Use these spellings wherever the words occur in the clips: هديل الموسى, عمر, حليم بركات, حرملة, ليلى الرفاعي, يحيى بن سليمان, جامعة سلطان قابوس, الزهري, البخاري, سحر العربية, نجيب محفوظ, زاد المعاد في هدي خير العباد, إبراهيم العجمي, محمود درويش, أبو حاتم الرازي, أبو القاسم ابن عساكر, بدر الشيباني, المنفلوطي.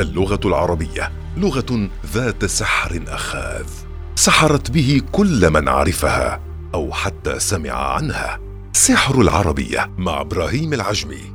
اللغة العربية لغة ذات سحر أخاذ، سحرت به كل من عرفها أو حتى سمع عنها. سحر العربية مع إبراهيم العجمي.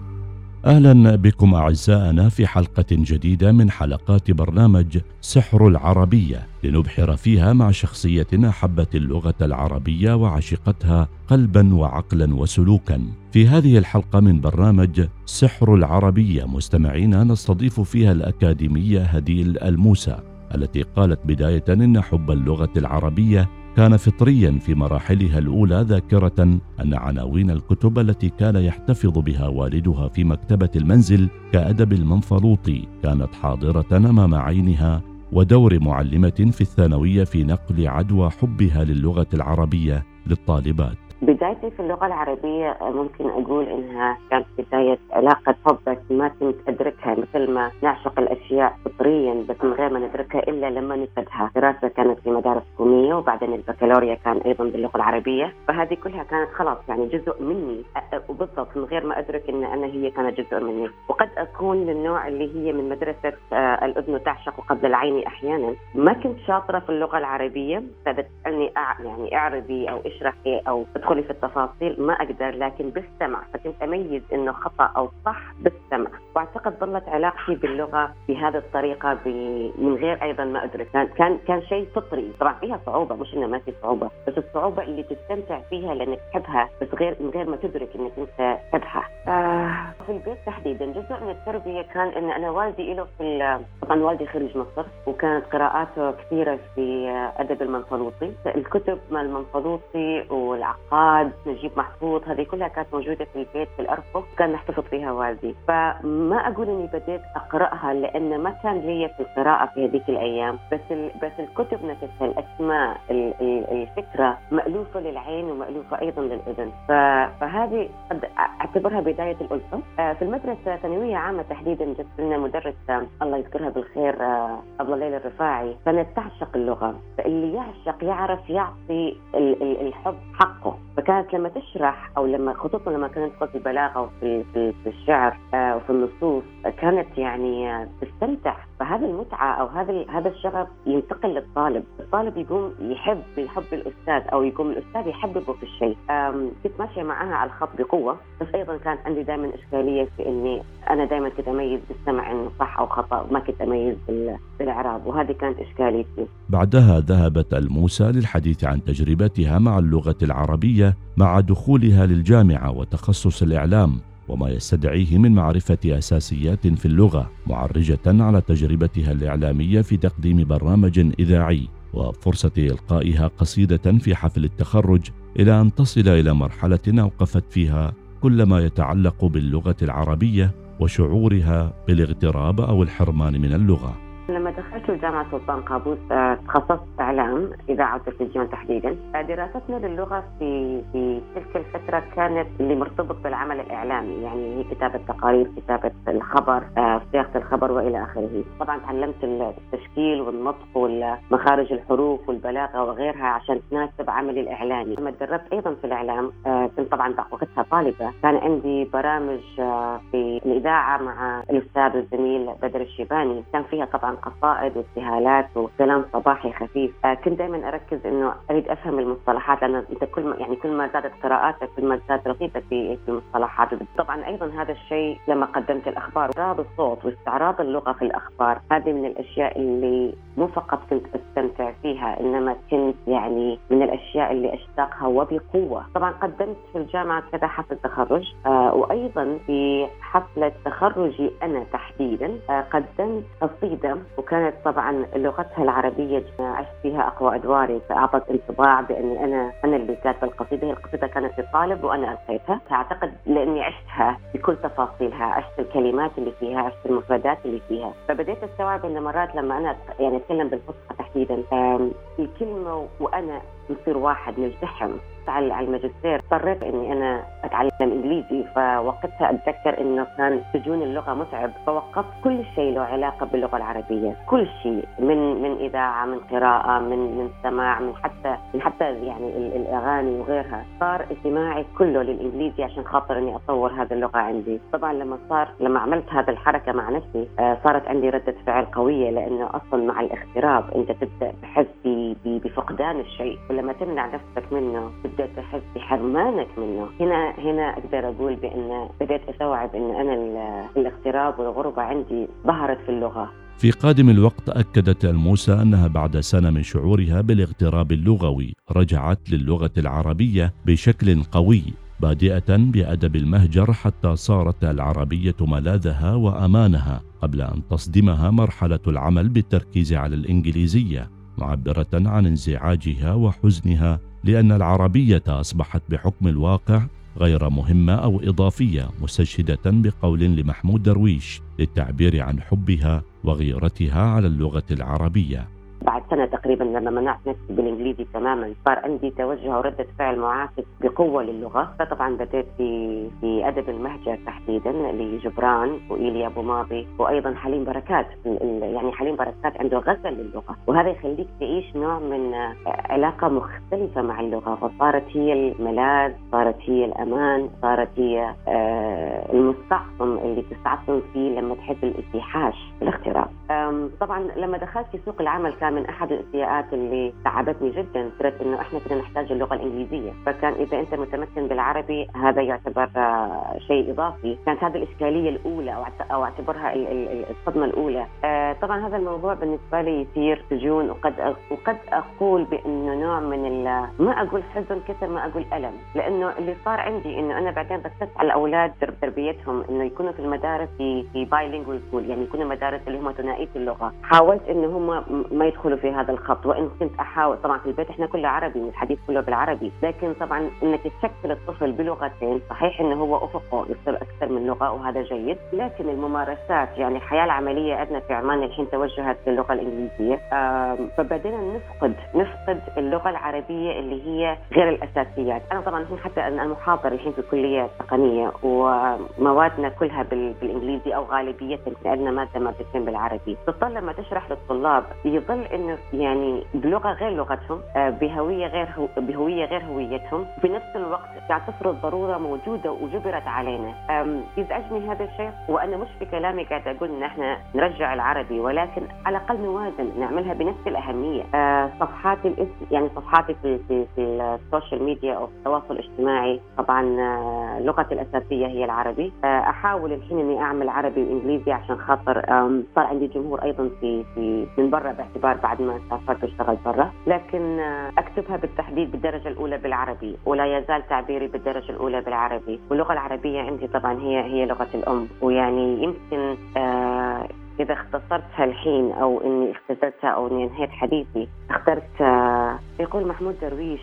أهلا بكم أعزائنا في حلقة جديدة من حلقات برنامج سحر العربية، لنبحر فيها مع شخصية أحبت اللغة العربية وعشقتها قلبا وعقلا وسلوكا. في هذه الحلقة من برنامج سحر العربية مستمعينا نستضيف فيها الأكاديمية هديل الموسى التي قالت بداية إن حب اللغة العربية كان فطريا في مراحلها الأولى، ذاكرة أن عناوين الكتب التي كان يحتفظ بها والدها في مكتبة المنزل كأدب المنفلوطي كانت حاضرة أمام عينها، ودور معلمة في الثانوية في نقل عدوى حبها للغة العربية للطالبات. بدايتي في اللغة العربية ممكن أقول إنها كانت بداية علاقة حب، ما كنت أدركها، مثل ما نعشق الأشياء فطريا بس من غير ما ندركها إلا لما نفقدها. دراسة كانت في مدارس حكومية وبعدين البكالوريا كان أيضا باللغة العربية، فهذه كلها كانت خلاص يعني جزء مني وبالضبط من غير ما أدرك إن أنا هي كانت جزء مني. وقد أكون من النوع اللي هي من مدرسة الأذن تعشق قبل العين أحيانا. ما كنت شاطرة في اللغة العربية، فبتسألني يعني أعربي أو اشرحي أو كل في التفاصيل ما أقدر، لكن بالسمع فكنت أميز إنه خطأ أو صح بالسمع. وأعتقد ظلت علاقتي باللغة بهذه الطريقة من غير أيضا ما أدرك. كان شيء فطري. طبعا فيها صعوبة، مش إنه ما في صعوبة، بس الصعوبة اللي تستمتع فيها لأنك تحبها بس من غير ما تدرك إنك أنت تحبها. في البيت تحديدا جزء من التربية كان إن أنا والدي له طبعا والدي خريج مصر وكانت قراءاته كثيرة في أدب المنفلوطي، الكتب مع المنفلوطي والعقاد نجيب محفوظ، هذه كلها كانت موجودة في البيت في الأرفف كان نحتفظ فيها والدي. فما أقول إني بديت أقرأها لأن ما كان لي في القراءة في هذيك الأيام، بس الكتب نفسها الأسماء الفكرة مألوفة للعين ومألوفة أيضا للأذن، فهذه قد أعتبرها بداية الألفة. في المدرسة ثانوية عامة تحديدا جبت لنا مدرسة الله يذكرها بالخير ليلى الرفاعي، كانت تعشق اللغة، فاللي يعشق يعرف يعطي الحب حقه. فكانت لما تشرح أو لما خطوطنا لما كانت في البلاغة وفي الشعر وفي النصوص كانت يعني تستمتع. فهذا المتعة أو هذا الشغف ينتقل للطالب، الطالب يقوم يحب الأستاذ أو يقوم الأستاذ يحببه في الشيء. كنت ماشية معها على الخط بقوة، بس أيضا كانت عندي دائما إشكالية في إني أنا دائما كنت أميز بالسمع إنه صح أو خطأ، وما كنت أميز بالإعراب، وهذه كانت إشكاليتي. بعدها ذهبت الموسى للحديث عن تجربتها مع اللغة العربية مع دخولها للجامعة وتخصص الإعلام وما يستدعيه من معرفة أساسيات في اللغة، معرجة على تجربتها الإعلامية في تقديم برنامج إذاعي وفرصة إلقائها قصيدة في حفل التخرج، إلى أن تصل إلى مرحلة أوقفت فيها كل ما يتعلق باللغة العربية وشعورها بالاغتراب أو الحرمان من اللغة. لما دخلت جامعة سلطان قابوس تخصصت إعلام إذاعة وتلفزيون تحديداً. دراستنا للغة في تلك الفترة كانت اللي مرتبط بالعمل الإعلامي، يعني هي كتابة تقارير، كتابة الخبر، صياغة الخبر وإلى آخره. طبعاً تعلمت التشكيل والنطق والمخارج الحروف والبلاغة وغيرها عشان تناسب عملي الإعلامي. لما تدربت أيضاً في الإعلام كنت طبعاً وقتها طالبة، كان عندي برامج في الإذاعة مع الأستاذ الزميل بدر الشيباني، كان فيها طبعاً قصائد وابتهالات وكلام صباحي خفيف. كنت دائما اركز انه اريد افهم المصطلحات، لان انت كل ما زادت قراءاتك كل ما زادت رغبتك في المصطلحات. طبعا ايضا هذا الشيء لما قدمت الاخبار، استعراض الصوت واستعراض اللغه في الاخبار، هذه من الاشياء اللي مو فقط كنت استمتع فيها انما كنت يعني من الاشياء اللي اشتاقها وبقوه. طبعا قدمت في الجامعه كذا حفل تخرج، وايضا في حفله تخرجي انا تحديدا قدمت قصيده وكانت طبعا لغتها العربية عشت فيها أقوى أدواري، فأعطت انطباع بأني أنا اللي كاتبة القصيدة. هي القصيدة كانت للطالب وأنا ألقيتها، فأعتقد لأني عشتها بكل تفاصيلها، عشت الكلمات اللي فيها، عشت المفردات اللي فيها. فبديت أستوعب إن مرات لما أنا يعني أتكلم بالفصحى تحديدا، الكلمه وانا نصير واحد نلتحم على الماجستير. اضطريت اني انا اتعلم انجليزي، فوقتها اتذكر انه كان سجون اللغه متعب، فوقفت كل شيء له علاقه باللغه العربيه، كل شيء من اذاعه، من قراءه، من سماع، من حتى يعني الاغاني وغيرها. صار اجتماعي كله للانجليزي عشان خاطر اني اطور هذه اللغه عندي. طبعا لما عملت هذه الحركه مع نفسي صارت عندي رده فعل قويه، لانه اصلا مع الاغتراب انت تبدا تحس بفقدان الشيء، ولما تمنع نفسك منه تحس بحرمانك منه. هنا اقدر اقول بان بدأت استوعب ان انا الاغتراب والغربه عندي ظهرت في اللغه. في قادم الوقت أكدت الموسى أنها بعد سنة من شعورها بالاغتراب اللغوي رجعت للغة العربية بشكل قوي، بادئة بأدب المهجر حتى صارت العربية ملاذها وأمانها قبل أن تصدمها مرحلة العمل بالتركيز على الإنجليزية، معبرة عن انزعاجها وحزنها لأن العربية أصبحت بحكم الواقع غير مهمة أو إضافية، مستشهدة بقول لمحمود درويش للتعبير عن حبها وغيرتها على اللغة العربية. بعد سنة تقريبا لما منعت نفسي بالإنجليزي تماما صار عندي توجه وردة فعل معاكس بقوة للغة، فطبعا بدأت في أدب المهجر تحديدا لجبران وإيليا أبو ماضي وأيضا حليم بركات. يعني حليم بركات عنده غزل للغة، وهذا يخليك تعيش نوع من علاقة مختلفة مع اللغة، فصارت هي الملاذ، صارت هي الأمان، صارت هي المستعصم اللي تستعصم فيه لما تحس الاتحاش الاغتراب. طبعا لما دخلت في سوق العمل كان من أحد السيئات اللي تعبتني جدا فكرة إنه إحنا كنا نحتاج اللغة الإنجليزية، فكان إذا أنت متمكن بالعربي هذا يعتبر شيء إضافي. كانت هذه الإشكالية الأولى أو أعتبرها الصدمة الأولى. طبعا هذا الموضوع بالنسبة لي يثير سجون، وقد أقول بأنه نوع من ما أقول حزن كثر ما أقول ألم، لأنه اللي صار عندي إنه أنا بعدين ركزت على الأولاد تربيتهم إنه يكونوا في المدارس في بايلينغوال سكول، يعني يكونوا مدارس اللي هم ثنائية اللغة. حاولت إنه هم ما يدخلوا في هذا الخط، وإن كنت أحاول طبعا في البيت إحنا كله عربي والحديث كله بالعربي، لكن طبعا إنك تشكل الطفل بلغتين صحيح إنه هو أفقه يصير أكثر من لغة وهذا جيد، لكن الممارسات يعني الحياة العملية عندنا في عمان الحين توجهت للغة الإنجليزية، فبدينا نفقد اللغة العربية اللي هي غير الأساسيات. أنا طبعا الحين حتى أنا محاضر الحين في الكلية التقنية وموادنا كلها بالإنجليزي أو غالبية، لأن مادة ما بتكون بالعربي. تضطر لما تشرح للطلاب يظل انه يعني بلغه غير لغتهم، بهويه غير هويتهم، في نفس الوقت تعتبر الضروره موجوده وجبرت علينا. يزعجني هذا الشيء، وانا مش في كلامي قاعد اقول ان احنا نرجع العربي، ولكن على الاقل نوازن نعملها بنفس الاهميه. صفحات الاسم يعني صفحاتي في السوشيال ميديا او التواصل الاجتماعي طبعا لغتي الاساسيه هي العربي. احاول الحين اني اعمل عربي وانجليزي عشان خاطر صار عندي جمهور ايضا في من برا، باعتبار بعد ما سافرت واشتغل برا، لكن اكتبها بالتحديد بالدرجه الاولى بالعربي، ولا يزال تعبيري بالدرجه الاولى بالعربي. واللغه العربيه عندي طبعا هي لغه الام، ويعني يمكن اذا اختصرتها الحين او اني اختصرتها او اني انهيت حديثي اخترت. يقول محمود درويش: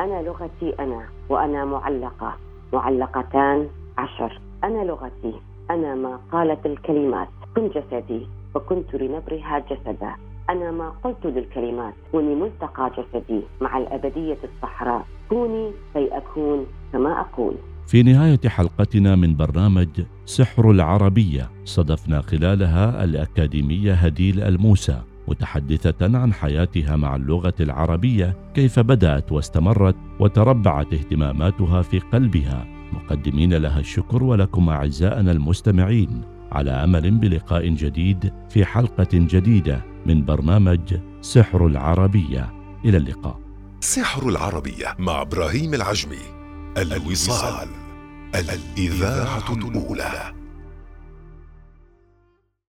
انا لغتي انا، وانا معلقه معلقتان عشر، انا لغتي انا ما قالت الكلمات، كنت جسدي وكنت لنبرها جسدا، أنا ما قلت للكلمات كوني ملتقى جسدي مع الأبدية الصحراء، كوني فيأكون كما أقول. في نهاية حلقتنا من برنامج سحر العربية صدفنا خلالها الأكاديمية هديل الموسى متحدثة عن حياتها مع اللغة العربية، كيف بدأت واستمرت وتربعت اهتماماتها في قلبها، مقدمين لها الشكر ولكم أعزائنا المستمعين، على أمل بلقاء جديد في حلقة جديدة من برنامج سحر العربية. إلى اللقاء. سحر العربية مع إبراهيم العجمي. الوصال الإذاعة الأولى.